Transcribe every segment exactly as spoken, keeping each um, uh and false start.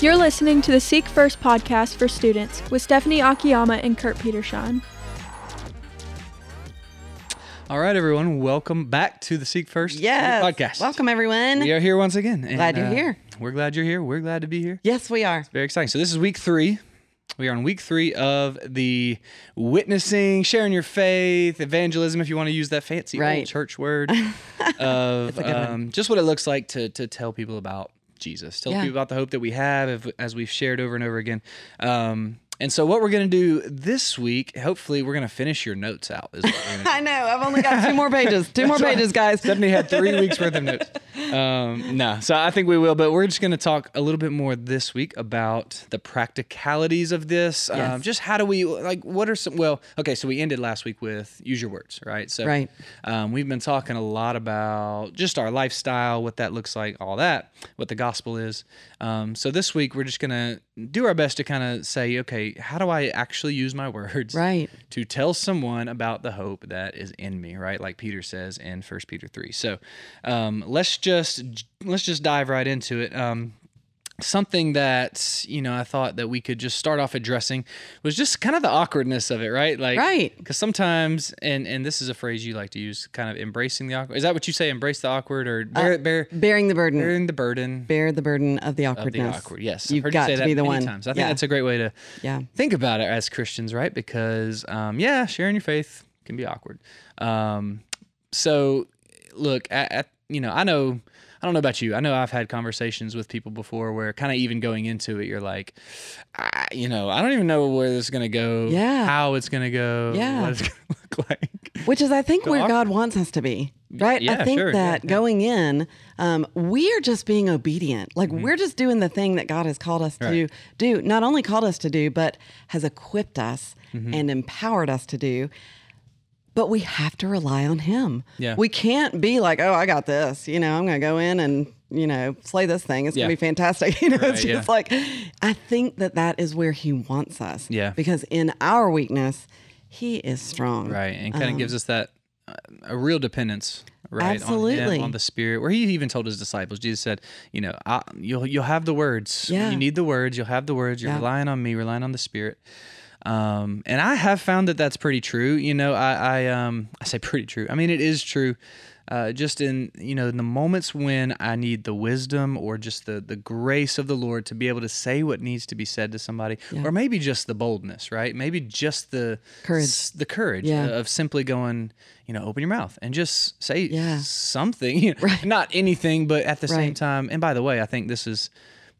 You're listening to the Seek First Podcast for students with Stephanie Akiyama and Kurt Petersohn. All right, everyone. Welcome back to the Seek First yes. Podcast. Welcome, everyone. We are here once again. And, glad you're uh, here. We're glad you're here. We're glad to be here. Yes, we are. It's very exciting. So this is week three. We are on week three of the witnessing, sharing your faith, evangelism, if you want to use that fancy right. old church word, of um, just what it looks like to to tell people about Jesus, tell yeah. people about the hope that we have, as we've shared over and over again. Um And so what we're going to do this week, hopefully we're going to finish your notes out. Is what we're gonna do. I know. I've only got two more pages. Two more pages, guys. Stephanie had three weeks worth of notes. Um, no. So I think we will. But we're just going to talk a little bit more this week about the practicalities of this. Yes. Um, just how do we, like, what are some, well, okay, so we ended last week with use your words, right? So right. Um, we've been talking a lot about just our lifestyle, what that looks like, all that, what the gospel is. Um, so this week we're just going to do our best to kind of say, okay, how do I actually use my words right. to tell someone about the hope that is in me, right? Like Peter says in First Peter three. So um, let's just let's just dive right into it. Um, something that, you know, I thought that we could just start off addressing was just kind of the awkwardness of it, right? Like, right. Because sometimes, and and this is a phrase you like to use, kind of embracing the awkward. Is that what you say, embrace the awkward, or bear, uh, bear, bearing the burden? Bearing the burden. Bear the burden of the awkwardness. Of the awkward, yes. You've got you to be the one. Times. I yeah. think that's a great way to yeah. think about it as Christians, right? Because, um, yeah, sharing your faith can be awkward. Um, so, look, at, at, you know, I know... I don't know about you. I know I've had conversations with people before where kind of even going into it, you're like, I, you know, I don't even know where this is going to go, yeah. how it's going to go, yeah. what it's going to look like. Which is, I think, where God wants us to be, right? Yeah, I think sure, that yeah, yeah. going in, um, we are just being obedient. Like, mm-hmm. we're just doing the thing that God has called us right. to do, not only called us to do, but has equipped us mm-hmm. and empowered us to do. But we have to rely on him. Yeah. We can't be like, oh, I got this. You know, I'm going to go in and, you know, slay this thing. It's yeah. going to be fantastic. You know, right, it's just yeah. like, I think that that is where he wants us. Yeah. Because in our weakness, he is strong. Right. And kind of um, gives us that, uh, a real dependence. Right, absolutely. On, him, on the Spirit, where he even told his disciples, Jesus said, you know, I, you'll, you'll have the words. Yeah. You need the words. You'll have the words. You're yeah. relying on me, relying on the Spirit. Um, and I have found that that's pretty true. You know, I, I, um, I say pretty true. I mean, it is true, uh, just in, you know, in the moments when I need the wisdom or just the, the grace of the Lord to be able to say what needs to be said to somebody, yeah. or maybe just the boldness, right? Maybe just the courage, s- the courage yeah. of simply going, you know, open your mouth and just say yeah. something, you know, right. not anything, but at the right. same time. And by the way, I think this is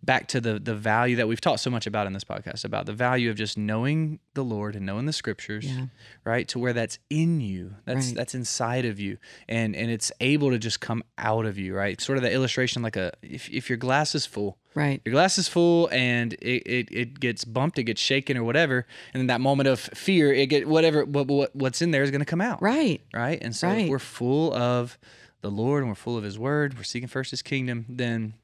back to the the value that we've talked so much about in this podcast, about the value of just knowing the Lord and knowing the Scriptures, yeah. right? To where that's in you, that's right. that's inside of you, and and it's able to just come out of you, right? Sort of the illustration, like a if if your glass is full, right? Your glass is full, and it it, it gets bumped, it gets shaken, or whatever, and then that moment of fear, it get whatever what, what what's in there is going to come out, right? Right, and so right. if we're full of the Lord and we're full of His Word, we're seeking first His kingdom, then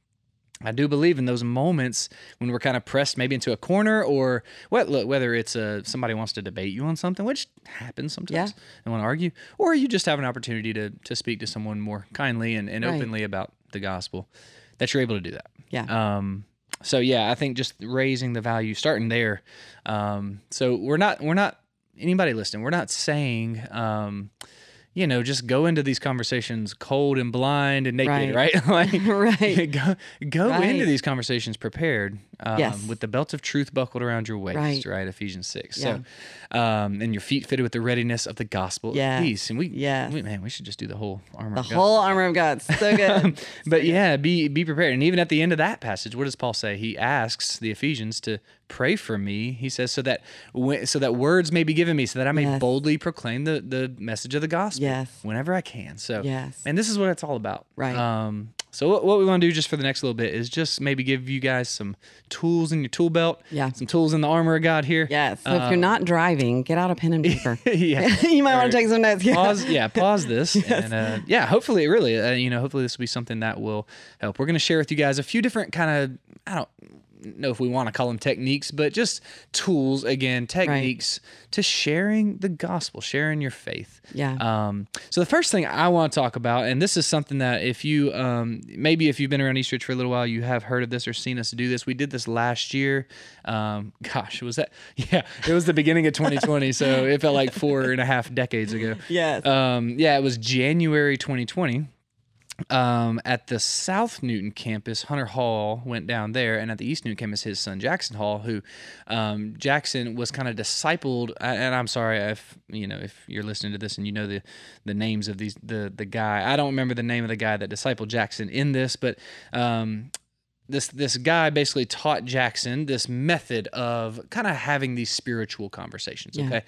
I do believe in those moments when we're kind of pressed maybe into a corner or what, look, whether it's a, somebody wants to debate you on something, which happens sometimes, yeah. and want to argue, or you just have an opportunity to to speak to someone more kindly and, and right. openly about the gospel, that you're able to do that. Yeah. Um, so, yeah, I think just raising the value, starting there. Um, so we're not, we're not, anybody listening, we're not saying... Um, you know, just go into these conversations cold and blind and naked, right? Right. Like, right. Go, go right. into these conversations prepared um, yes. with the belt of truth buckled around your waist, right? right? Ephesians six. Yeah. So, um, and your feet fitted with the readiness of the gospel yeah. of peace. And we, yeah. we, man, we should just do the whole armor the of God. The whole armor of God. So good. But yeah, be, be prepared. And even at the end of that passage, what does Paul say? He asks the Ephesians to pray for me, he says, so that w- so that words may be given me, so that I may yes. boldly proclaim the, the message of the gospel yes. whenever I can. So, yes. and this is what it's all about. Right. Um, So what, what we want to do just for the next little bit is just maybe give you guys some tools in your tool belt. Yeah. Some tools in the armor of God here. Yes. So um, if you're not driving, get out a pen and paper. Yeah. You might or want to take some notes here. Pause, yeah. Pause this. Yes. And uh, yeah, hopefully, really, uh, you know, hopefully this will be something that will help. We're going to share with you guys a few different kind of, I don't know if we want to call them techniques, but just tools, again, techniques right. to sharing the gospel, sharing your faith. Yeah. Um, so the first thing I want to talk about, and this is something that if you, um, maybe if you've been around Eastridge for a little while, you have heard of this or seen us do this. We did this last year. Um, gosh, was that? Yeah, it was the beginning of twenty twenty. So it felt like four and a half decades ago. Yes. Um, yeah, it was January twenty twenty. Um, at the South Newton campus, Hunter Hall went down there, and at the East Newton campus, his son Jackson Hall, who um, Jackson was kind of discipled. And I'm sorry if you know if you're listening to this and you know the the names of these the the guy. I don't remember the name of the guy that discipled Jackson in this, but um, this this guy basically taught Jackson this method of kind of having these spiritual conversations. Yeah. Okay,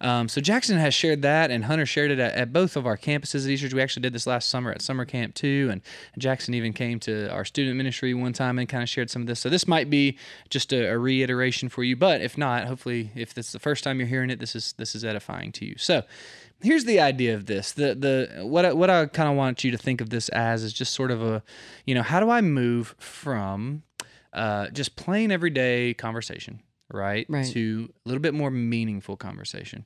um, so Jackson has shared that, and Hunter shared it at, at both of our campuses at Eastridge. We actually did this last summer at summer camp too, and Jackson even came to our student ministry one time and kind of shared some of this. So this might be just a, a reiteration for you, but if not, hopefully, if this is the first time you're hearing it, this is this is edifying to you. So here's the idea of this. The the what I, what I kind of want you to think of this as is just sort of a, you know, how do I move from uh, just plain everyday conversation, right, right, to a little bit more meaningful conversation,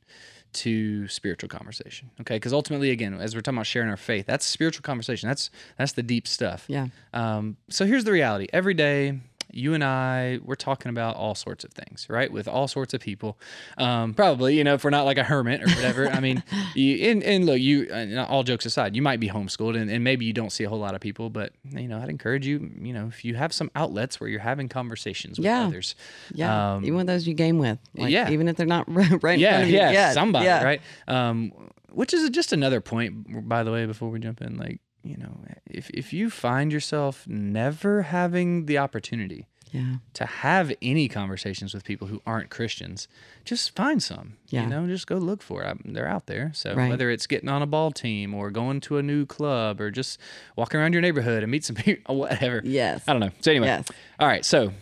to spiritual conversation, okay? Because ultimately, again, as we're talking about sharing our faith, that's spiritual conversation. That's that's the deep stuff. Yeah. Um. So here's the reality. Every day, you and I, we're talking about all sorts of things, right? With all sorts of people. Um, probably, you know, if we're not like a hermit or whatever. I mean, you, and, and look, you, and all jokes aside, you might be homeschooled and, and maybe you don't see a whole lot of people, but, you know, I'd encourage you, you know, if you have some outlets where you're having conversations with yeah. others. Yeah. Um, even with those you game with. Like, yeah. Even if they're not right in yeah, front of you. Yeah. Yet. Somebody, yeah. Right? Um, which is just another point, by the way, before we jump in, like, you know, if if you find yourself never having the opportunity yeah. to have any conversations with people who aren't Christians, just find some, yeah. you know, just go look for it. They're out there. So right. whether it's getting on a ball team or going to a new club or just walking around your neighborhood and meet some people, whatever. Yes. I don't know. So anyway. Yes. All right. So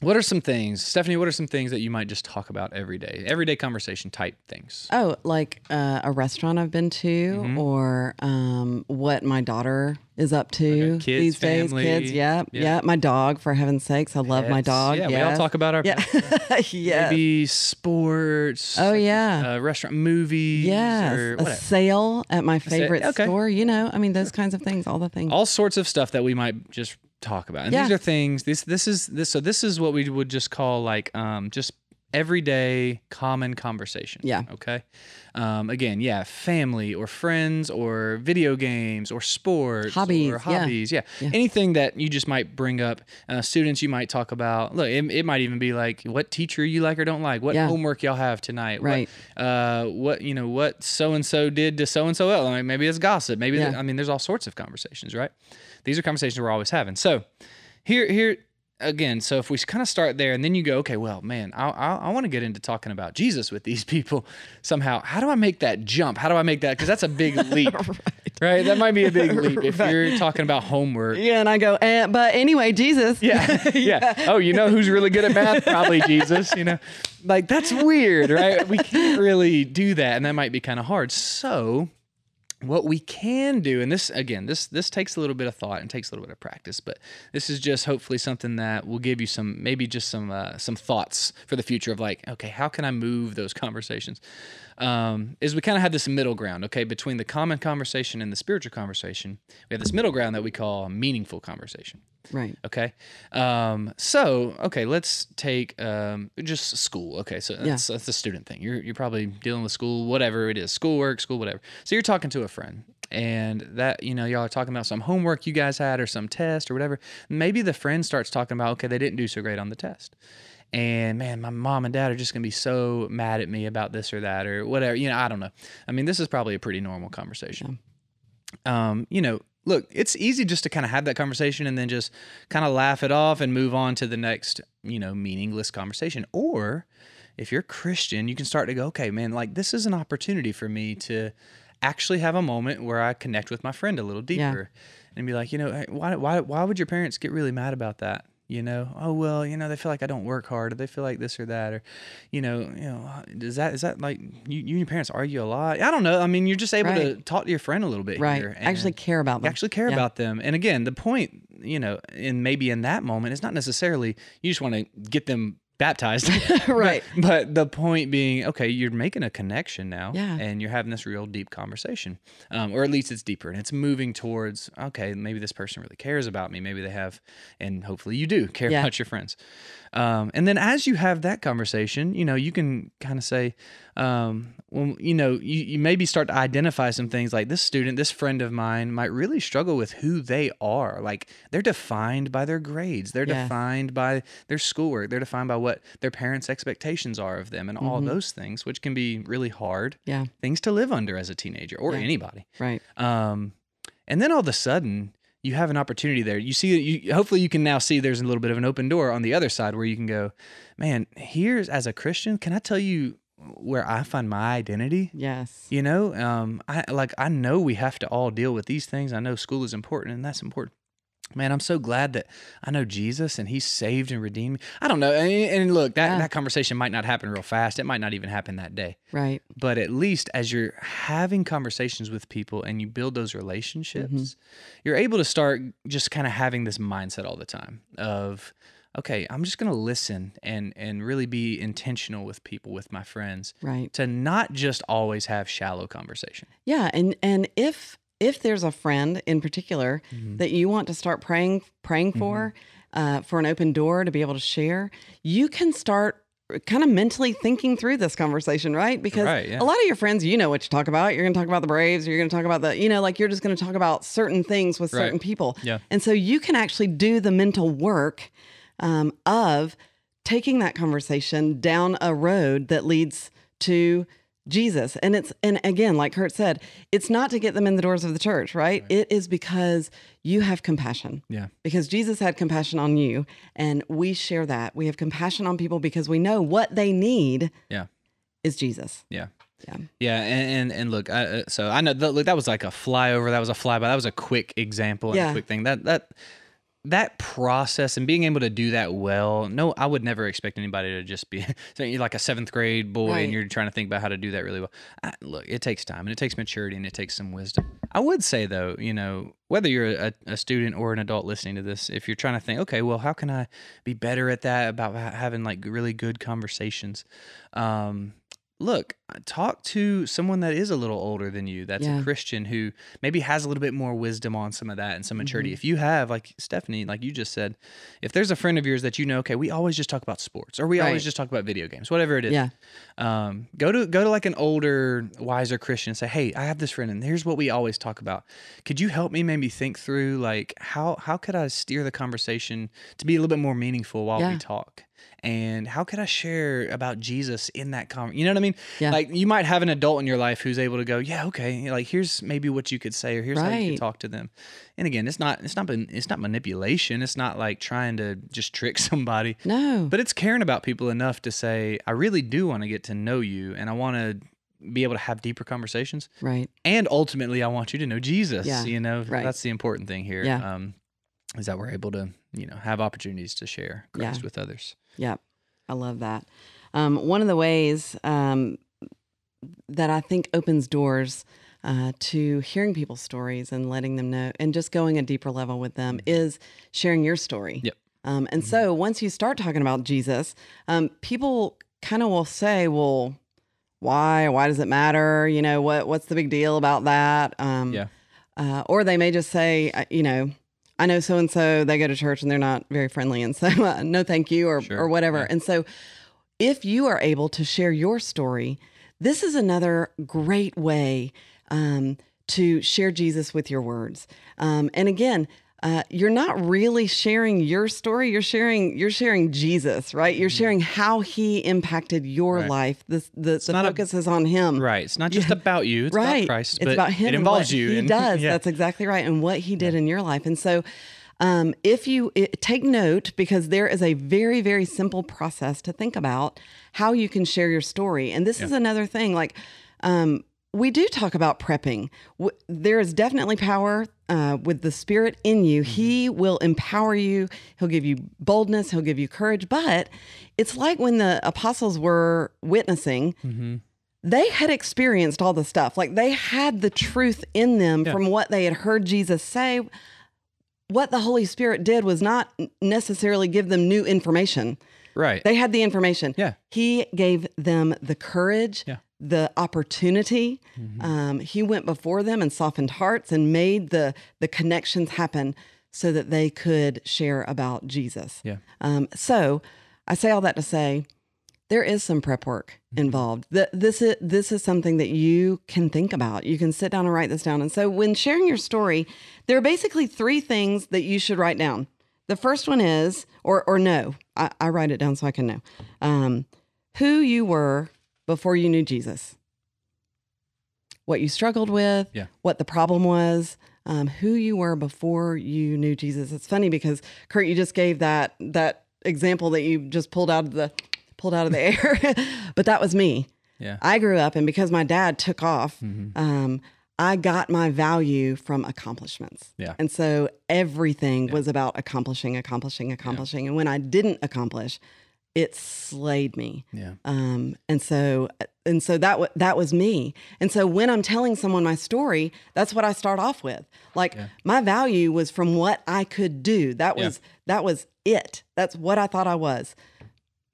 what are some things, Stephanie, what are some things that you might just talk about every day, everyday conversation type things? Oh, like uh, a restaurant I've been to mm-hmm. or um, what my daughter is up to okay. Kids, these family. days. Kids, yeah, yeah, yeah. My dog, for heaven's sakes. I love pets. My dog. Yeah, yes. We all talk about our yeah. pets. Yes. Maybe sports. Oh, yeah. Uh, restaurant, movies. Yes, or a sale at my favorite okay. store. You know, I mean, those kinds of things, all the things. All sorts of stuff that we might just talk about. And yeah. these are things, this, this is this, so this is what we would just call like, um, just everyday common conversation. Yeah. Okay. Um, again, yeah. Family or friends or video games or sports hobbies, or hobbies. Yeah. yeah. yeah. Anything that you just might bring up, uh, students you might talk about. Look, it, it might even be like what teacher you like or don't like, what yeah. homework y'all have tonight. Right. What, uh, what, you know, what so-and-so did to so-and-so else. I mean, maybe it's gossip. Maybe, yeah. I mean, there's all sorts of conversations, right? These are conversations we're always having. So here, here, Again, so if we kind of start there and then you go, okay, well, man, I I, I want to get into talking about Jesus with these people somehow. How do I make that jump? How do I make that? Because that's a big leap, right. right? That might be a big leap if right. you're talking about homework. Yeah, and I go, eh, but anyway, Jesus. Yeah, yeah. Oh, you know who's really good at math? Probably Jesus, you know. Like, that's weird, right? We can't really do that, and that might be kind of hard. So what we can do, and this, again, this this takes a little bit of thought and takes a little bit of practice, but this is just hopefully something that will give you some, maybe just some uh, some thoughts for the future of like, okay, how can I move those conversations? Um, is we kind of have this middle ground, okay, between the common conversation and the spiritual conversation. We have this middle ground that we call a meaningful conversation. Right. Okay. Um, so, okay, let's take um, just school. Okay, so that's, yeah. that's the student thing. You're you're probably dealing with school, whatever it is, schoolwork, school, whatever. So you're talking to a friend, and that, you know, y'all are talking about some homework you guys had or some test or whatever. Maybe the friend starts talking about, okay, they didn't do so great on the test. And man, my mom and dad are just going to be so mad at me about this or that or whatever. You know, I don't know. I mean, this is probably a pretty normal conversation. Yeah. Um, you know, look, it's easy just to kind of have that conversation and then just kind of laugh it off and move on to the next, you know, meaningless conversation. Or if you're Christian, you can start to go, okay, man, like this is an opportunity for me to actually have a moment where I connect with my friend a little deeper. Yeah. and be like, you know, why, why, why would your parents get really mad about that? You know, oh, well, you know, they feel like I don't work hard, or they feel like this or that, or, you know, you know, is that, is that like you, you and your parents argue a lot? I don't know. I mean, you're just able right. to talk to your friend a little bit. Right. Here and actually care about them. Actually care yeah. about them. And again, the point, you know, and maybe in that moment, it's not necessarily, you just want to get them baptized. Right. But, but the point being, okay, you're making a connection now yeah. and you're having this real deep conversation, um, or at least it's deeper and it's moving towards, okay, maybe this person really cares about me. Maybe they have, and hopefully you do care yeah. about your friends. Um, and then as you have that conversation, you know, you can kind of say, um, well, you know, you, you maybe start to identify some things like this student, this friend of mine might really struggle with who they are. Like they're defined by their grades. They're yeah. defined by their schoolwork. They're defined by what their parents' expectations are of them and mm-hmm. all those things, which can be really hard yeah. things to live under as a teenager or yeah. anybody. Right. Um, and then all of a sudden, you have an opportunity there. You see, you, hopefully you can now see there's a little bit of an open door on the other side where you can go, man, here's, as a Christian, can I tell you where I find my identity? Yes. You know, um, I like, I know we have to all deal with these things. I know school is important and that's important. Man, I'm so glad that I know Jesus and he's saved and redeemed me. I don't know. And, and look, that, yeah. that conversation might not happen real fast. It might not even happen that day. Right. But at least as you're having conversations with people and you build those relationships, mm-hmm. you're able to start just kind of having this mindset all the time of, okay, I'm just going to listen and and really be intentional with people, with my friends. Right. To not just always have shallow conversation. Yeah. And, and if... If there's a friend in particular mm-hmm. that you want to start praying praying for, mm-hmm. uh, for an open door to be able to share, you can start kind of mentally thinking through this conversation, right? Because right, yeah. a lot of your friends, you know what you talk about. You're going to talk about the Braves. Or you're going to talk about the, you know, like you're just going to talk about certain things with certain right. people. Yeah. And so you can actually do the mental work um, of taking that conversation down a road that leads to Jesus. And it's, and again, like Kurt said, it's not to get them in the doors of the church, right? right? It is because you have compassion. Yeah. Because Jesus had compassion on you, and we share that. We have compassion on people because we know what they need yeah. is Jesus. Yeah. Yeah. Yeah. And, and, and look, I, so I know th- look, that was like a flyover. That was a flyby. That was a quick example and yeah. a quick thing that, that, that process and being able to do that well, no, I would never expect anybody to just be you're like a seventh grade boy right. and you're trying to think about how to do that really well. I, look, it takes time and it takes maturity and it takes some wisdom. I would say though, you know, whether you're a, a student or an adult listening to this, if you're trying to think, okay, well, how can I be better at that about having like really good conversations? Um, Look, talk to someone that is a little older than you, that's yeah. a Christian who maybe has a little bit more wisdom on some of that and some maturity. Mm-hmm. If you have, like Stephanie, like you just said, if there's a friend of yours that you know, okay, we always just talk about sports or we right. always just talk about video games, whatever it is. Yeah. Um, go to go to like an older, wiser Christian and say, hey, I have this friend and here's what we always talk about. Could you help me maybe think through like how, how could I steer the conversation to be a little bit more meaningful while yeah. we talk? And how could I share about Jesus in that conversation? You know what I mean? Yeah. Like you might have an adult in your life who's able to go, yeah, okay. Like here's maybe what you could say, or here's right. how you could talk to them. And again, it's not, it's not, it's not manipulation. It's not like trying to just trick somebody. No. But it's caring about people enough to say, I really do want to get to know you, and I want to be able to have deeper conversations. Right. And ultimately, I want you to know Jesus. Yeah. You know, right. that's the important thing here. Yeah. Um, is that we're able to, you know, have opportunities to share Christ yeah. with others. Yeah, I love that. Um, one of the ways um, that I think opens doors uh, to hearing people's stories and letting them know and just going a deeper level with them mm-hmm. is sharing your story. Yep. Um, and mm-hmm. so once you start talking about Jesus, um, people kind of will say, well, why? Why does it matter? You know, what? what's the big deal about that? Um, yeah. Uh, or they may just say, uh, you know, I know so-and-so, they go to church and they're not very friendly. And so uh, no, thank you or, sure. or whatever. Yeah. And so if you are able to share your story, this is another great way um, to share Jesus with your words. Um, and again, uh, you're not really sharing your story. You're sharing, you're sharing Jesus, right? You're mm-hmm. sharing how he impacted your right. life. This, the it's the focus a, is on him. Right. It's not just yeah. about you. It's right. about Christ. It's but about him. It involves you. He and, does. Yeah. That's exactly right. And what he did yeah. in your life. And so um, if you it, take note, because there is a very, very simple process to think about how you can share your story. And this yeah. is another thing, like um, we do talk about prepping. W- there is definitely power uh, with the Spirit in you, mm-hmm. He will empower you. He'll give you boldness. He'll give you courage. But it's like when the apostles were witnessing, mm-hmm. They had experienced all the stuff. Like they had the truth in them yeah. from what they had heard Jesus say. What the Holy Spirit did was not necessarily give them new information. Right. They had the information. Yeah. He gave them the courage, yeah. the opportunity. Mm-hmm. Um, he went before them and softened hearts and made the, the connections happen so that they could share about Jesus. Yeah. Um, so I say all that to say, there is some prep work involved. The, this is this is something that you can think about. You can sit down and write this down. And so when sharing your story, there are basically three things that you should write down. The first one is, or or no, I, I write it down so I can know, um, who you were before you knew Jesus, what you struggled with, yeah. what the problem was, um, who you were before you knew Jesus. It's funny because, Kurt, you just gave that that example that you just pulled out of the... pulled out of the air, but that was me. Yeah. I grew up, and because my dad took off, mm-hmm. um, I got my value from accomplishments. Yeah. And so everything yeah. was about accomplishing, accomplishing, accomplishing. Yeah. And when I didn't accomplish, it slayed me. Yeah. Um, and so, and so that, w that was me. And so when I'm telling someone my story, that's what I start off with. Like yeah. my value was from what I could do. That was, yeah. that was it. That's what I thought I was.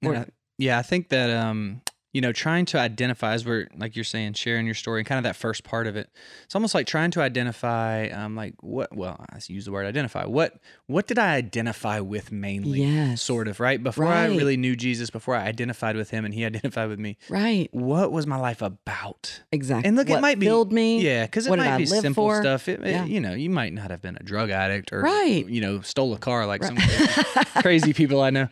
Or, yeah. Yeah, I think that, um, you know, trying to identify, as we're, like you're saying, sharing your story and kind of that first part of it, it's almost like trying to identify, um, like what, well, I use the word identify. What what did I identify with mainly? Yes. Sort of, right? Before right. I really knew Jesus, before I identified with him and he identified with me. Right. What was my life about? Exactly. And look, what it might be. Filled me? Yeah, because it what might be simple for? Stuff. It, yeah. it, you know, you might not have been a drug addict or, right. you know, stole a car like right. some crazy people I know.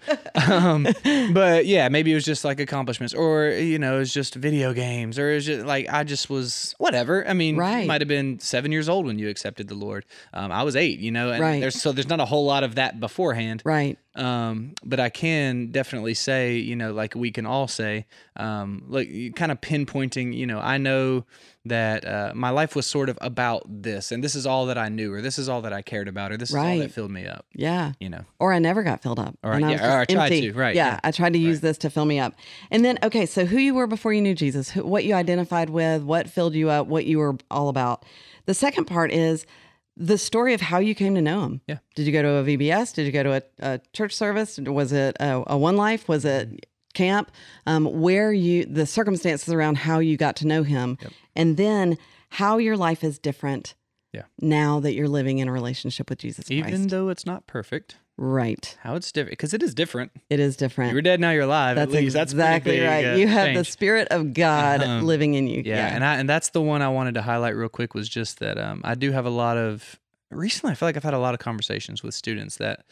Um, but yeah, maybe it was just like accomplishments or, you know, it's just video games or it's just like, I just was whatever. I mean, right. you might've been seven years old when you accepted the Lord. Um, I was eight, you know, and right. there's, so there's not a whole lot of that beforehand. Right. Um, but I can definitely say, you know, like we can all say, um, like kind of pinpointing, you know, I know that, uh, my life was sort of about this and this is all that I knew, or this is all that I cared about, or this right. is all that filled me up. Yeah. You know, or I never got filled up. Or, yeah, I, was or I tried empty. to, right. Yeah, yeah. I tried to use right. this to fill me up. And then, okay. So who you were before you knew Jesus, who, what you identified with, what filled you up, what you were all about. The second part is the story of how you came to know him. Yeah. Did you go to a V B S? Did you go to a, a church service? Was it a, a One Life? Was it camp? Um, where you, the circumstances around how you got to know him. Yep. And then how your life is different yeah. now that you're living in a relationship with Jesus Christ. Even though it's not perfect. Right. How it's different, because it is different. It is different. You were dead, now you're alive. That's at least. Exactly that's right. Big, uh, you have change. The Spirit of God um, living in you. Yeah, yeah. And I, and that's the one I wanted to highlight real quick was just that um, I do have a lot of, recently I feel like I've had a lot of conversations with students that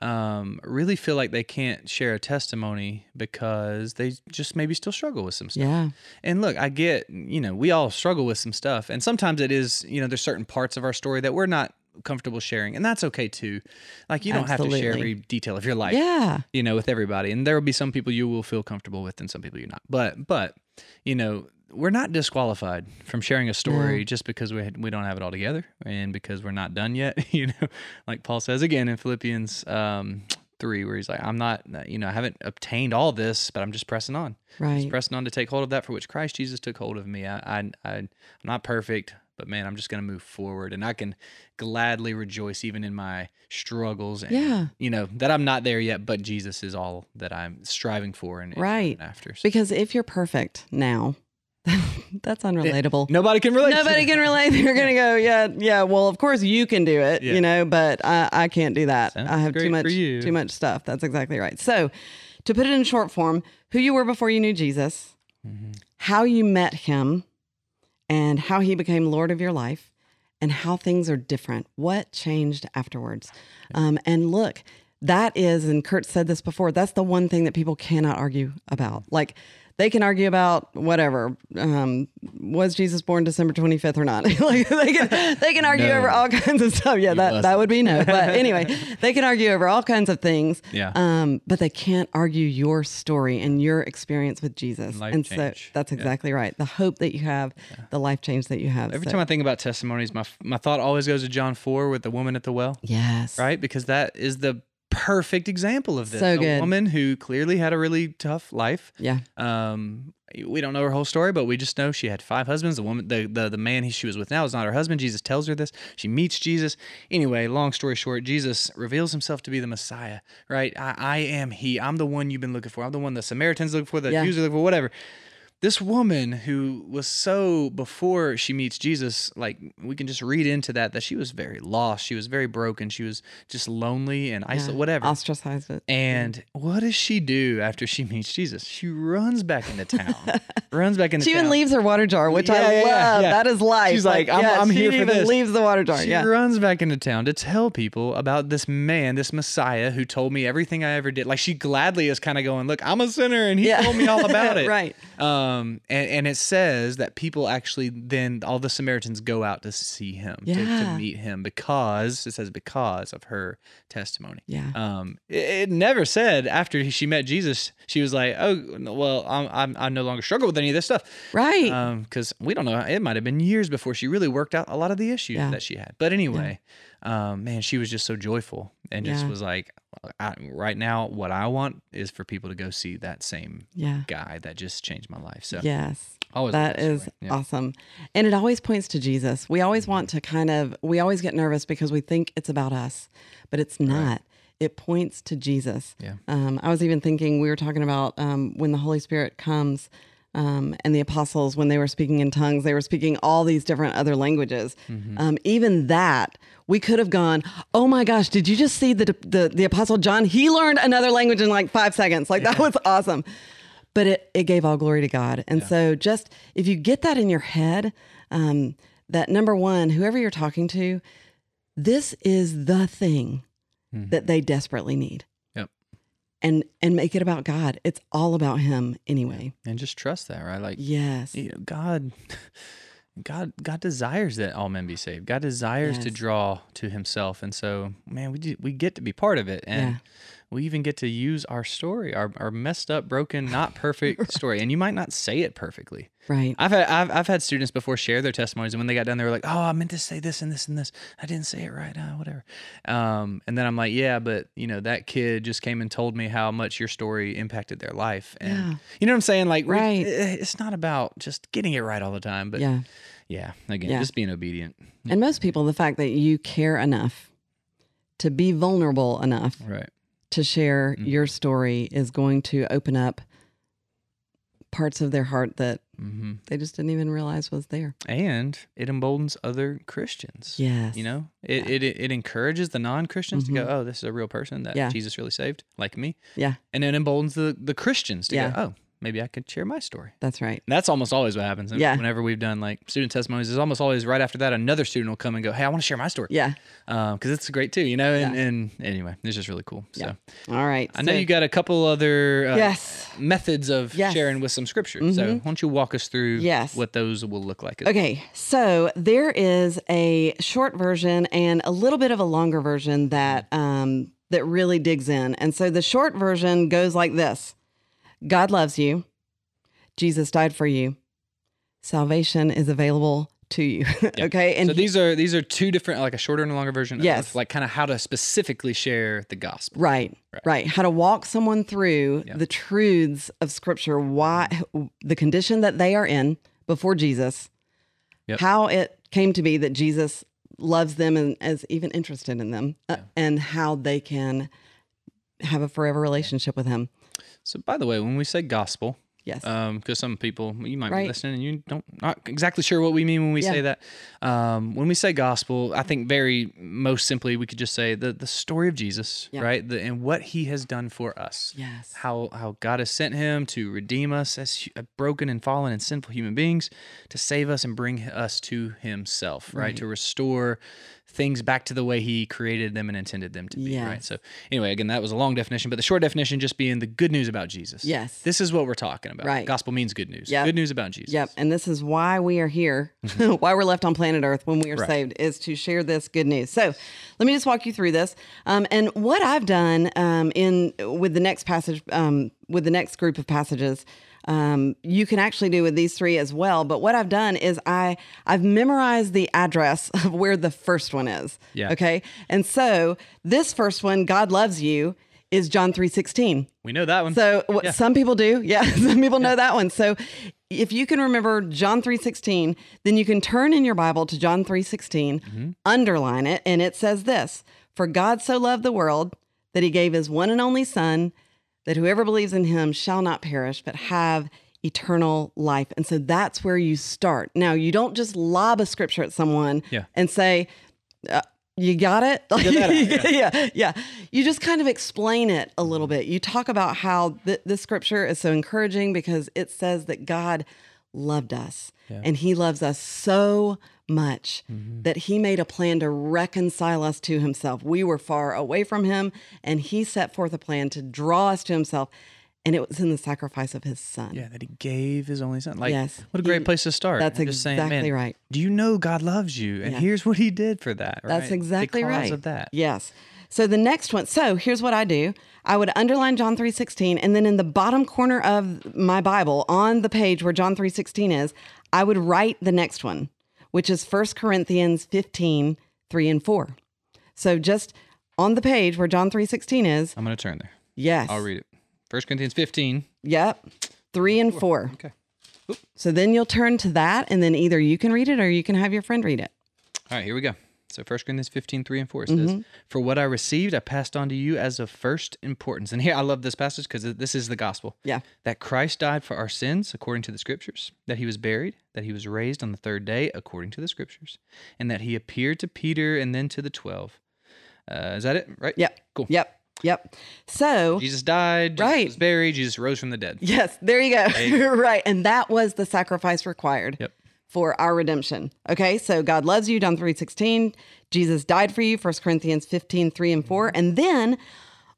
um, really feel like they can't share a testimony because they just maybe still struggle with some stuff. Yeah. And look, I get, you know, we all struggle with some stuff. And sometimes it is, you know, there's certain parts of our story that we're not comfortable sharing, and that's okay too. Like you don't Absolutely. Have to share every detail of your life, yeah, you know, with everybody. And there will be some people you will feel comfortable with and some people you're not. But, but you know, we're not disqualified from sharing a story no. just because we we don't have it all together and because we're not done yet. You know, like Paul says again in Philippians um, three, where he's like, I'm not, you know, I haven't obtained all this, but I'm just pressing on, right? Just pressing on to take hold of that for which Christ Jesus took hold of me. I, I, I I'm not perfect. But man, I'm just going to move forward, and I can gladly rejoice even in my struggles. And, yeah. you know, that I'm not there yet, but Jesus is all that I'm striving for and, right. and after. So. Because if you're perfect now, that's unrelatable. It, nobody can relate. Nobody can relate. You're going to go, yeah, yeah. Well, of course you can do it, yeah. you know, but I, I can't do that. Sounds I have too much, too much stuff. That's exactly right. So to put it in short form, who you were before you knew Jesus, mm-hmm. how you met him, and how he became Lord of your life, and how things are different. What changed afterwards? Um, and look, that is, and Kurt said this before, that's the one thing that people cannot argue about. Like they can argue about whatever. Um, was Jesus born December twenty-fifth or not? Like they can they can argue no. over all kinds of stuff. Yeah, you that must. that would be no. But anyway, they can argue over all kinds of things. Yeah. Um, but they can't argue your story and your experience with Jesus. Life and change. So that's exactly yeah. right. The hope that you have, yeah. the life change that you have. Every so. time I think about testimonies, my my thought always goes to John four with the woman at the well. Yes. Right? Because that is the perfect example of this. So good. A woman who clearly had a really tough life. Yeah. Um, we don't know her whole story, but we just know she had five husbands. The woman, the the, the man she was with now is not her husband. Jesus tells her this. She meets Jesus. Anyway, long story short, Jesus reveals himself to be the Messiah, right? I, I am he. I'm the one you've been looking for. I'm the one the Samaritans look for, the yeah. Jews are looking for, whatever. This woman who was so, before she meets Jesus, like we can just read into that, that she was very lost. She was very broken. She was just lonely and isolated, yeah, whatever. Ostracized it. And yeah. what does she do after she meets Jesus? She runs back into town. runs back into she town. She even leaves her water jar, which yeah, I yeah, love. Yeah. That is life. She's like, like I'm, yeah, I'm here for this. She even leaves the water jar. She yeah. runs back into town to tell people about this man, this Messiah who told me everything I ever did. Like she gladly is kind of going, look, I'm a sinner and he yeah. told me all about it. Right. Um, Um, and, and it says that people actually then, all the Samaritans go out to see him, yeah. to, to meet him because, it says because of her testimony. Yeah. Um, it, it never said after she met Jesus, she was like, oh, well, I'm, I'm, I no longer struggle with any of this stuff. Right. Um, because we don't know, it might have been years before she really worked out a lot of the issues yeah. that she had. But anyway, yeah. um, man, she was just so joyful and just yeah. was like, I, right now, what I want is for people to go see that same yeah. guy that just changed my life. So yes, always that is yeah. awesome. And it always points to Jesus. We always want to kind of, we always get nervous because we think it's about us, but it's not. Right. It points to Jesus. Yeah. Um, I was even thinking, we were talking about um, when the Holy Spirit comes um, and the apostles, when they were speaking in tongues, they were speaking all these different other languages. Mm-hmm. Um, even that, we could have gone, oh my gosh, did you just see the, the, the Apostle John? He learned another language in like five seconds. Like yeah. that was awesome. But it, it gave all glory to God. And yeah. so just, if you get that in your head, um, that number one, whoever you're talking to, this is the thing mm-hmm. that they desperately need. And and make it about God. It's all about him anyway. And just trust that, right? Like yes, you know, God, God, God desires that all men be saved. God desires yes. to draw to himself, and so man, we do, we get to be part of it, and yeah. we even get to use our story, our our messed up, broken, not perfect right. story. And you might not say it perfectly, right? I've had I've I've had students before share their testimonies, and when they got done, they were like, "Oh, I meant to say this and this and this. I didn't say it right. Uh, whatever." Um, and then I'm like, "Yeah, but you know that kid just came and told me how much your story impacted their life." And yeah. you know what I'm saying? Like, right? It's not about just getting it right all the time, but yeah. Yeah, again, yeah. just being obedient. And most people, the fact that you care enough to be vulnerable enough right. to share mm-hmm. your story is going to open up parts of their heart that mm-hmm. they just didn't even realize was there. And it emboldens other Christians. Yes. You know, it yeah. it, it encourages the non-Christians mm-hmm. to go, oh, this is a real person that yeah. Jesus really saved, like me. Yeah. And it emboldens the, the Christians to yeah. go, oh. Maybe I could share my story. That's right. And that's almost always what happens. Yeah. Whenever we've done like student testimonies, it's almost always right after that, another student will come and go, hey, I want to share my story. Yeah. Because um, it's great too, you know? And, yeah. and anyway, it's just really cool. Yeah. So, all right. I so, know you got a couple other uh, yes. methods of yes. sharing with some scripture. Mm-hmm. So why don't you walk us through yes. what those will look like? Okay. Well. So there is a short version and a little bit of a longer version that um, that really digs in. And so the short version goes like this. God loves you. Jesus died for you. Salvation is available to you. yeah. Okay. And so these are these are two different, like a shorter and a longer version. Yes. Of like kind of how to specifically share the gospel. Right. Right. right. How to walk someone through yeah. the truths of Scripture, why the condition that they are in before Jesus, yep. how it came to be that Jesus loves them and is even interested in them, yeah. uh, and how they can have a forever relationship yeah. with him. So, by the way, when we say gospel, yes, um, because some people, you might right. be listening and you don't not exactly sure what we mean when we yeah. say that. Um, when we say gospel, I think very most simply we could just say the, the story of Jesus, yeah. right, the, and what he has done for us. Yes, how how God has sent him to redeem us as broken and fallen and sinful human beings, to save us and bring us to himself, right, right. to restore things back to the way he created them and intended them to be, yes. right? So anyway, again, that was a long definition, but the short definition just being the good news about Jesus. Yes. This is what we're talking about. Right. Gospel means good news. Yep. Good news about Jesus. Yep. And this is why we are here, why we're left on planet Earth when we are right. saved, is to share this good news. So let me just walk you through this. Um, and what I've done um, in with the next passage, um, with the next group of passages, um, you can actually do with these three as well. But what I've done is I, I've memorized the address of where the first one is. Yeah. Okay. And so this first one, God loves you, is John three sixteen. We know that one. So what yeah. some people do. Yeah. Some people know yeah. that one. So if you can remember John three sixteen, then you can turn in your Bible to John three sixteen, mm-hmm. underline it. And it says this: for God so loved the world that he gave his one and only son, that whoever believes in him shall not perish, but have eternal life. And so that's where you start. Now, you don't just lob a scripture at someone yeah. and say, uh, you got it? Yeah. yeah, yeah. You just kind of explain it a little bit. You talk about how th this scripture is so encouraging because it says that God loved us yeah. and he loves us so much mm-hmm. that he made a plan to reconcile us to himself. We were far away from him, and he set forth a plan to draw us to himself. And it was in the sacrifice of his son. Yeah, that he gave his only son. Like, yes. What a great he, place to start. That's I'm exactly saying, man, right. Do you know God loves you? And yeah. here's what he did for that. Right? That's exactly because right. Because of that. Yes. So the next one. So here's what I do. I would underline John three sixteen. And then in the bottom corner of my Bible, on the page where John three sixteen is, I would write the next one, which is First Corinthians fifteen, three and four. So just on the page where John three sixteen is. I'm going to turn there. Yes. I'll read it. First Corinthians fifteen. Yep. three and four. Okay. Oop. So then you'll turn to that, and then either you can read it or you can have your friend read it. All right, here we go. So First Corinthians fifteen, three and four says, mm-hmm. for what I received, I passed on to you as of first importance. And here, I love this passage because this is the gospel. Yeah. That Christ died for our sins, according to the scriptures, that he was buried, that he was raised on the third day, according to the scriptures, and that he appeared to Peter and then to the twelve. Uh, is that it? Right? Yep. Cool. Yep. Yep. So Jesus died, Jesus right. was buried, Jesus rose from the dead. Yes, there you go. There you go. Right. And that was the sacrifice required yep. for our redemption. Okay, so God loves you, John three sixteen. Jesus died for you, First Corinthians fifteen, three and four. Mm-hmm. And then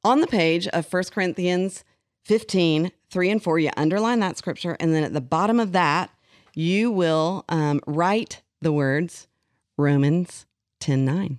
on the page of First Corinthians fifteen, three and four, you underline that scripture. And then at the bottom of that, you will um, write the words Romans ten, nine.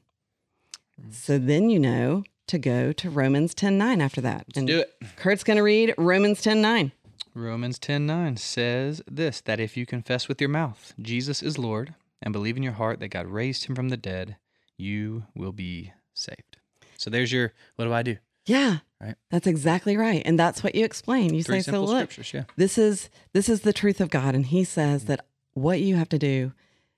Mm-hmm. So then you know to go to Romans ten, nine after that. Let's and do it. Kurt's going to read Romans ten, nine. Romans ten, nine says this, that if you confess with your mouth Jesus is Lord and believe in your heart that God raised him from the dead, you will be saved. So there's your, what do I do? Yeah, right. That's exactly right. And that's what you explain. You Three say, so look, yeah. this is this is the truth of God. And he says mm-hmm. that what you have to do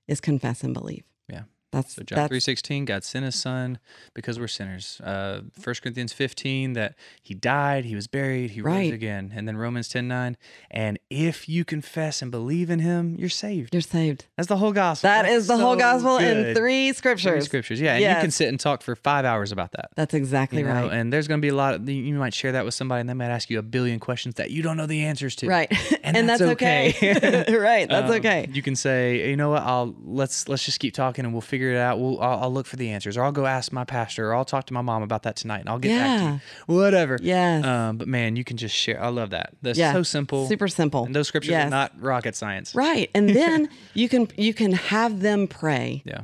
is confess and believe. Yeah. That's, so John three sixteen, God sent his son because we're sinners. Uh, First Corinthians fifteen, that he died, he was buried, he right. rose again. And then Romans ten, nine, and if you confess and believe in him, you're saved. You're saved. That's the whole gospel. That That's is the so whole gospel good. in three scriptures. Three scriptures, yeah. And yes. you can sit and talk for five hours about that. That's exactly you know, right. And there's going to be a lot of, you might share that with somebody and they might ask you a billion questions that you don't know the answers to. Right. And, and that's, that's okay. okay. right. That's um, okay. You can say, you know what, I'll, let's, let's just keep talking and we'll figure it out. We'll, I'll, I'll look for the answers, or I'll go ask my pastor, or I'll talk to my mom about that tonight, and I'll get yeah. back to you. Whatever. Yes. Um, but man, you can just share. I love that. That's yeah. so simple. Super simple. And those scriptures yes. are not rocket science. Right. And then you can you can have them pray. Yeah.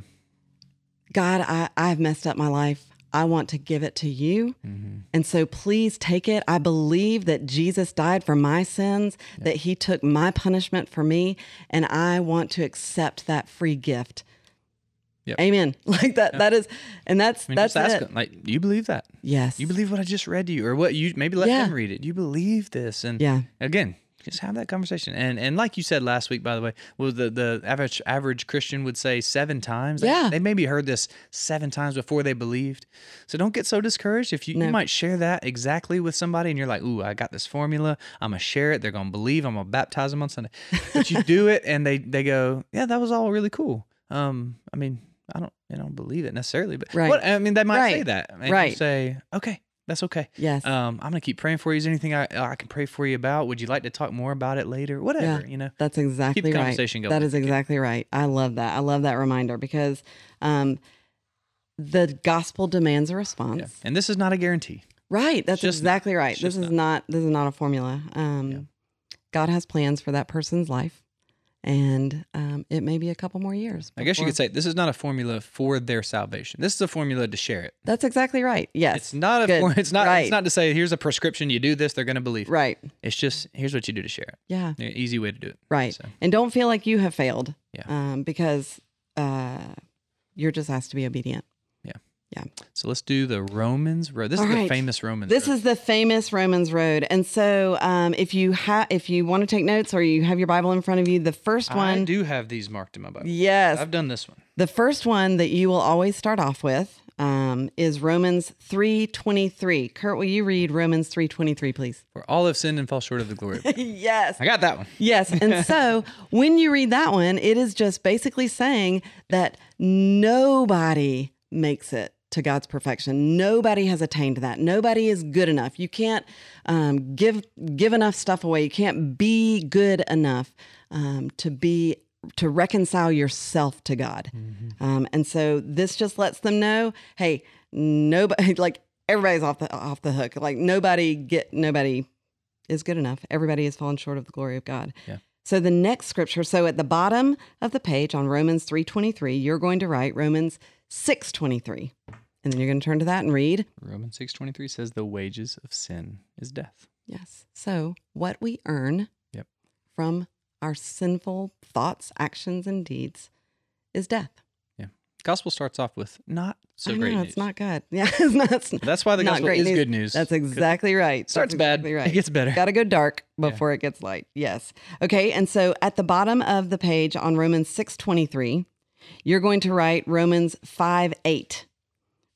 God, I, I've messed up my life. I want to give it to you. Mm-hmm. And so please take it. I believe that Jesus died for my sins, yeah. that he took my punishment for me, and I want to accept that free gift. Yep. Amen. Like that, yep. that is, and that's, I mean, that's it. Them, like, you believe that? Yes. You believe what I just read to you, or what you, maybe let yeah. them read it. You believe this. And yeah. again, just have that conversation. And and like you said last week, by the way, well, the, the average average Christian would say seven times. Yeah. They, they maybe heard this seven times before they believed. So don't get so discouraged. If you, no. you might share that exactly with somebody and you're like, ooh, I got this formula. I'm going to share it. They're going to believe. I'm going to baptize them on Sunday. But you do it and they, they go, yeah, that was all really cool. Um, I mean, I don't, I don't believe it necessarily, but right. what, I mean, they might right. say that. And right. you say, okay, that's okay. Yes. Um, I'm going to keep praying for you. Is there anything I, I can pray for you about? Would you like to talk more about it later? Whatever, yeah, you know. That's exactly keep the right. conversation going. That is exactly right. I love that. I love that reminder because um, the gospel demands a response. Yeah. And this is not a guarantee. Right. That's exactly not. right. It's this is not. not, this is not a formula. Um, yeah. God has plans for that person's life, and um, it may be a couple more years. Before. I guess you could say this is not a formula for their salvation. This is a formula to share it. That's exactly right. Yes, it's not a. For, it's not. Right. It's not to say here's a prescription. You do this, they're going to believe. Right. It's just here's what you do to share it. Yeah. An easy way to do it. Right. So. And don't feel like you have failed. Yeah. Um, because uh, you're just asked to be obedient. Yeah. Yeah. So let's do the Romans Road. This All is right. the famous Romans This Road. is the famous Romans Road. And so um, if you ha- if you want to take notes or you have your Bible in front of you, the first I one... I do have these marked in my Bible. Yes. I've done this one. The first one that you will always start off with um, is Romans three twenty-three. Kurt, will you read Romans three twenty-three, please? For all have sinned and fall short of the glory of God. Yes. I got that one. Yes. And so when you read that one, it is just basically saying that nobody makes it to God's perfection. Nobody has attained that. Nobody is good enough. You can't um, give give enough stuff away. You can't be good enough um, to be to reconcile yourself to God. Mm-hmm. Um, and so this just lets them know, hey, nobody like everybody's off the off the hook. Like nobody get nobody is good enough. Everybody has fallen short of the glory of God. Yeah. So the next scripture. So at the bottom of the page on Romans three twenty-three, you're going to write Romans six twenty-three. And then you're going to turn to that and read. Romans six twenty-three says the wages of sin is death. Yes. So what we earn yep. from our sinful thoughts, actions, and deeds is death. Yeah. Gospel starts off with not so I great know, news. It's not good. Yeah. It's not, it's That's why the gospel is news. good news. That's exactly right. Starts That's exactly bad. Right. It gets better. Got to go dark before yeah. it gets light. Yes. Okay. And so at the bottom of the page on Romans six twenty-three, you're going to write Romans five eight.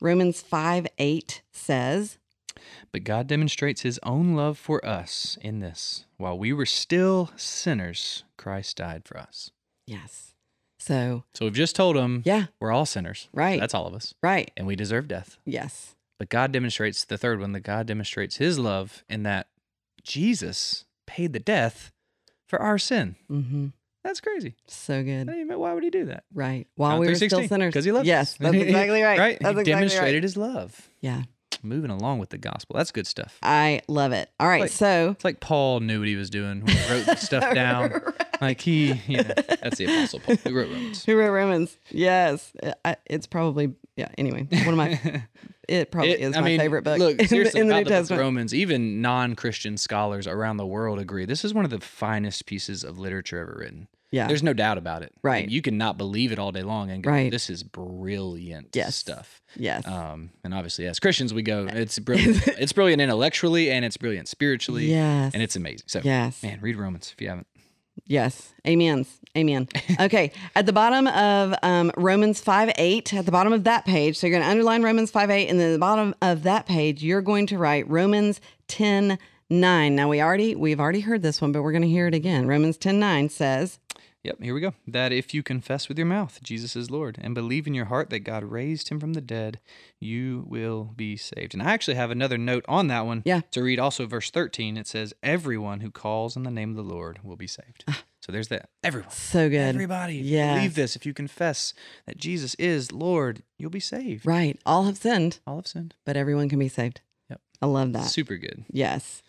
Romans five eight says, but God demonstrates his own love for us in this. While we were still sinners, Christ died for us. Yes. So So we've just told him yeah, we're all sinners. Right. So that's all of us. Right. And we deserve death. Yes. But God demonstrates, the third one, that God demonstrates his love in that Jesus paid the death for our sin. Mm-hmm. That's crazy. So good. I mean, why would he do that? Right. While John we were still sinners. Because he loved us. Yes, that's exactly right. Right? That's he exactly demonstrated right. his love. Yeah. Moving along with the gospel. That's good stuff. I love it. All right, it's like, so. It's like Paul knew what he was doing when he wrote stuff down. Right. Like he, you know, that's the Apostle Paul who wrote Romans. Who wrote Romans. Yes. I, it's probably, yeah, anyway, one of my, it probably it, is I my mean, favorite book look, in, seriously, in the New Testament. Romans, even non-Christian scholars around the world agree. This is one of the finest pieces of literature ever written. Yeah. There's no doubt about it. Right. And you can not believe it all day long and go, right. this is brilliant yes. stuff. Yes. Um, and obviously, as Christians, we go, it's brilliant. It's brilliant intellectually and it's brilliant spiritually. Yes. And it's amazing. So, yes. man, read Romans if you haven't. Yes. Amen. Amen. Okay. At the bottom of um, Romans five eight, at the bottom of that page, so you're going to underline Romans five eight, and then at the bottom of that page, you're going to write Romans ten nine. Now, we already, we've already heard this one, but we're going to hear it again. Romans ten nine says... Yep, here we go. That if you confess with your mouth Jesus is Lord and believe in your heart that God raised him from the dead, you will be saved. And I actually have another note on that one yeah. to read also verse thirteen. It says, everyone who calls on the name of the Lord will be saved. Ah. So there's that. Everyone. So good. Everybody. Yeah. Believe this. If you confess that Jesus is Lord, you'll be saved. Right. All have sinned. All have sinned. But everyone can be saved. Yep. I love that. Super good. Yes.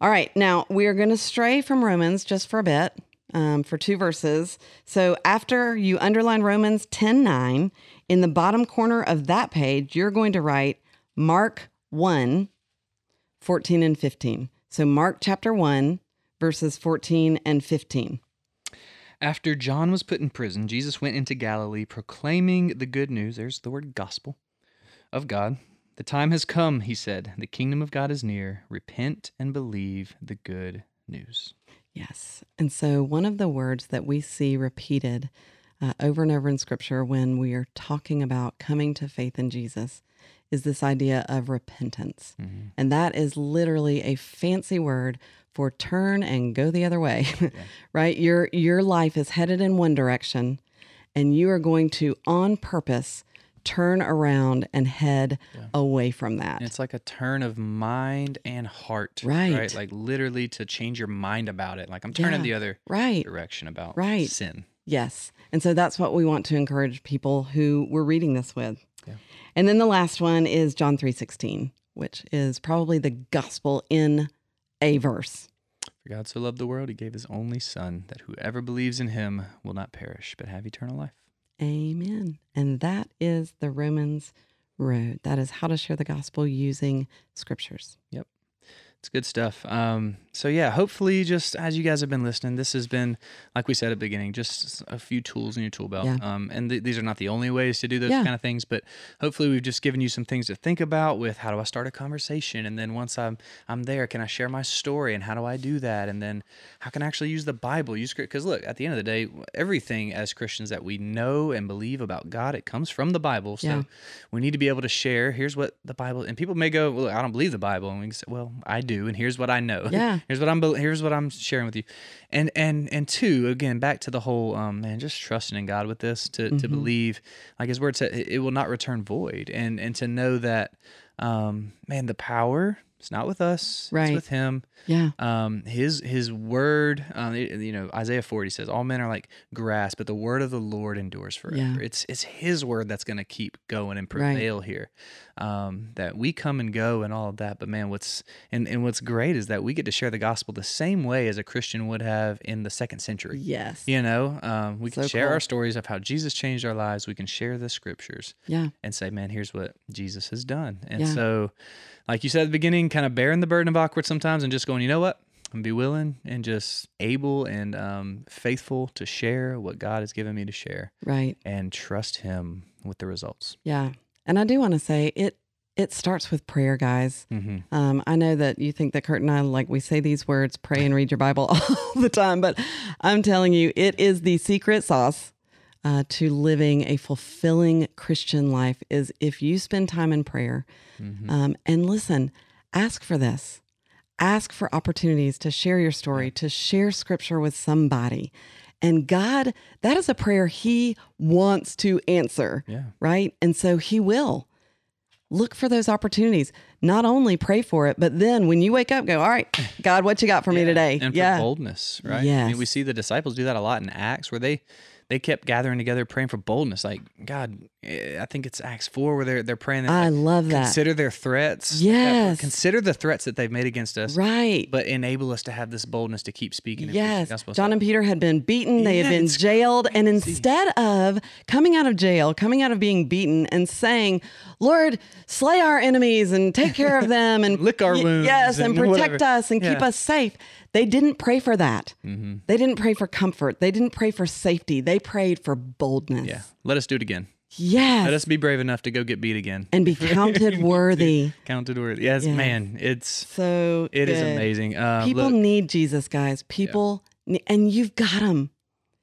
All right. Now, we are going to stray from Romans just for a bit. Um, for two verses. So after you underline Romans ten nine, in the bottom corner of that page, you're going to write Mark one, fourteen and fifteen. So Mark chapter one, verses fourteen and fifteen. After John was put in prison, Jesus went into Galilee proclaiming the good news, there's the word gospel, of God. The time has come, he said. The kingdom of God is near. Repent and believe the good news. Yes. And so one of the words that we see repeated uh, over and over in Scripture when we are talking about coming to faith in Jesus is this idea of repentance. Mm-hmm. And that is literally a fancy word for turn and go the other way, yeah. right? Your, your life is headed in one direction, and you are going to, on purpose, turn around and head yeah. away from that. And it's like a turn of mind and heart. Right. Right. Like literally to change your mind about it. Like I'm turning yeah. the other right. direction about right. sin. Yes. And so that's what we want to encourage people who we're reading this with. Yeah. And then the last one is John three sixteen, which is probably the gospel in a verse. For God so loved the world, he gave his only son, that whoever believes in him will not perish, but have eternal life. Amen. And that is the Romans Road. That is how to share the gospel using scriptures. Yep. It's good stuff. Um, so yeah, hopefully just as you guys have been listening, this has been, like we said at the beginning, just a few tools in your tool belt. Yeah. Um, and th- these are not the only ways to do those yeah. kind of things, but hopefully we've just given you some things to think about with how do I start a conversation? And then once I'm I'm there, can I share my story? And how do I do that? And then how can I actually use the Bible? Use Because look, at the end of the day, everything as Christians that we know and believe about God, it comes from the Bible. So yeah. we need to be able to share, here's what the Bible, and people may go, well, I don't believe the Bible. And we can say, well, I do. Do, and here's what I know. Yeah. Here's what I'm here's what I'm sharing with you. And and and two, again, back to the whole um man, just trusting in God with this to, mm-hmm. to believe, like his word said, it will not return void. And and to know that um man, the power, it's not with us, right. It's with him. Yeah. Um his his word, um, you know, Isaiah forty says, all men are like grass, but the word of the Lord endures forever. Yeah. It's it's his word that's gonna keep going and prevail right. here. Um, that we come and go and all of that, but man, what's and, and what's great is that we get to share the gospel the same way as a Christian would have in the second century. Yes, you know, um, we so can share cool. our stories of how Jesus changed our lives. We can share the scriptures, yeah, and say, man, here's what Jesus has done. And yeah. so, like you said at the beginning, kind of bearing the burden of awkward sometimes, and just going, you know what, and be willing and just able and um, faithful to share what God has given me to share, right, and trust Him with the results. Yeah. And I do want to say it it starts with prayer, guys. Mm-hmm. Um, I know that you think that Kurt and I, like we say these words, pray and read your Bible all the time, but I'm telling you, it is the secret sauce uh, to living a fulfilling Christian life is if you spend time in prayer. Mm-hmm. Um, and listen, ask for this. Ask for opportunities to share your story, to share scripture with somebody. And God, that is a prayer He wants to answer, yeah. right? And so He will. Look for those opportunities. Not only pray for it, but then when you wake up, go, all right, God, what you got for yeah. me today? And yeah. for boldness, right? Yes. I mean, we see the disciples do that a lot in Acts, where they... They kept gathering together, praying for boldness. Like, God, I think it's Acts four where they're, they're praying. That, I like, love that. Consider their threats. Yes. Consider the threats that they've made against us. Right. But enable us to have this boldness to keep speaking. Yes. John and Peter had been beaten. They yeah, had been jailed. Crazy. And instead of coming out of jail, coming out of being beaten and saying, Lord, slay our enemies and take care of them. And lick our wounds. Yes, and, and protect whatever. us and yeah. keep us safe. They didn't pray for that. Mm-hmm. They didn't pray for comfort. They didn't pray for safety. They prayed for boldness. Yeah. Let us do it again. Yes. Let us be brave enough to go get beat again. And be counted worthy. Counted worthy. Yes, yes, man. It's so It good. is amazing. Uh, People look. need Jesus, guys. People, yeah. ne- and you've got him.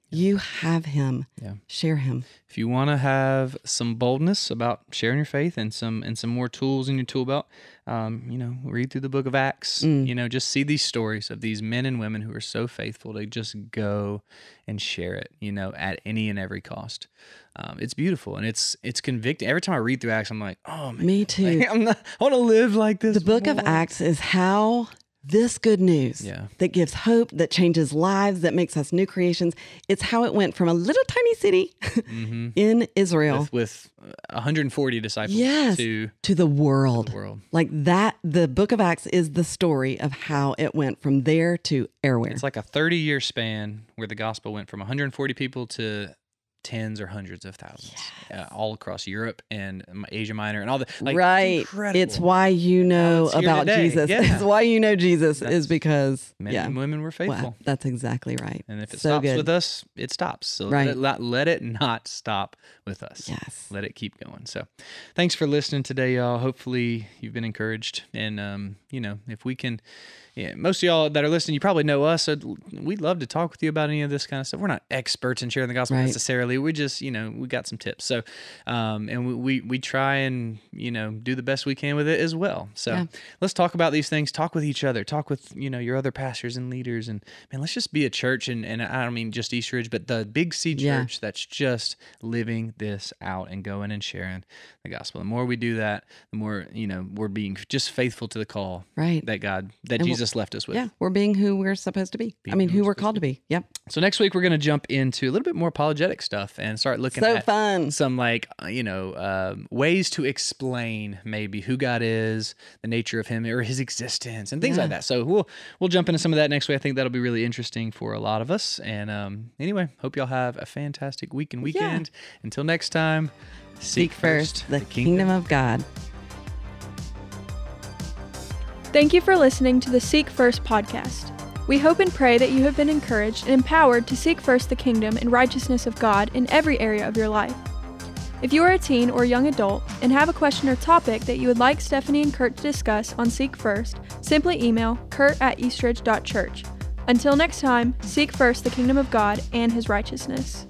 You have him. Yeah. Share him. If you want to have some boldness about sharing your faith and some and some more tools in your tool belt, um, you know, read through the book of Acts. Mm. You know, just see these stories of these men and women who are so faithful to just go and share it, you know, at any and every cost. Um, it's beautiful and it's it's convicting. Every time I read through Acts, I'm like, oh man. Me too. Like, I'm not, I want to live like this. The book more. of Acts is how... This good news yeah. that gives hope, that changes lives, that makes us new creations. It's how it went from a little tiny city mm-hmm. in Israel. With, with one hundred forty disciples yes, to, to the world. the world. Like that, the book of Acts is the story of how it went from there to airwhere. It's like a thirty-year span where the gospel went from one hundred forty people to... tens or hundreds of thousands yes. uh, all across Europe and Asia Minor and all the like, right. Incredible. It's why you know uh, about Jesus. Yeah. It's why you know Jesus that's, is because men yeah. and women were faithful. Wow, that's exactly right. And if it so stops good. with us, it stops. So right. let, let it not stop with us. Yes. Let it keep going. So thanks for listening today, y'all. Hopefully you've been encouraged. And, um, you know, if we can... Yeah, most of y'all that are listening, you probably know us. So we'd love to talk with you about any of this kind of stuff. We're not experts in sharing the gospel right. necessarily. We just, you know, we got some tips. So, um, and we, we we try and, you know, do the best we can with it as well. So yeah. let's talk about these things. Talk with each other. Talk with, you know, your other pastors and leaders. And man, let's just be a church. And, and I don't mean just Eastridge, but the Big C Church yeah. that's just living this out and going and sharing the gospel. The more we do that, the more, you know, we're being just faithful to the call right. that God, that and Jesus. We'll, left us with. Yeah, we're being who we're supposed to be. Being I mean, who we're, who we're called to be. to be. Yep. So next week, we're going to jump into a little bit more apologetic stuff. stuff and start looking so at fun. some like, you know, um, ways to explain maybe who God is, the nature of him or his existence and things yeah. like that. So we'll, we'll jump into some of that next week. I think that'll be really interesting for a lot of us. And um, anyway, hope y'all have a fantastic week and weekend. Yeah. Until next time, seek, seek first, first the, the kingdom. kingdom of God. Thank you for listening to the Seek First podcast. We hope and pray that you have been encouraged and empowered to seek first the kingdom and righteousness of God in every area of your life. If you are a teen or young adult and have a question or topic that you would like Stephanie and Kurt to discuss on Seek First, simply email kurt at eastridge dot church. Until next time, seek first the kingdom of God and his righteousness.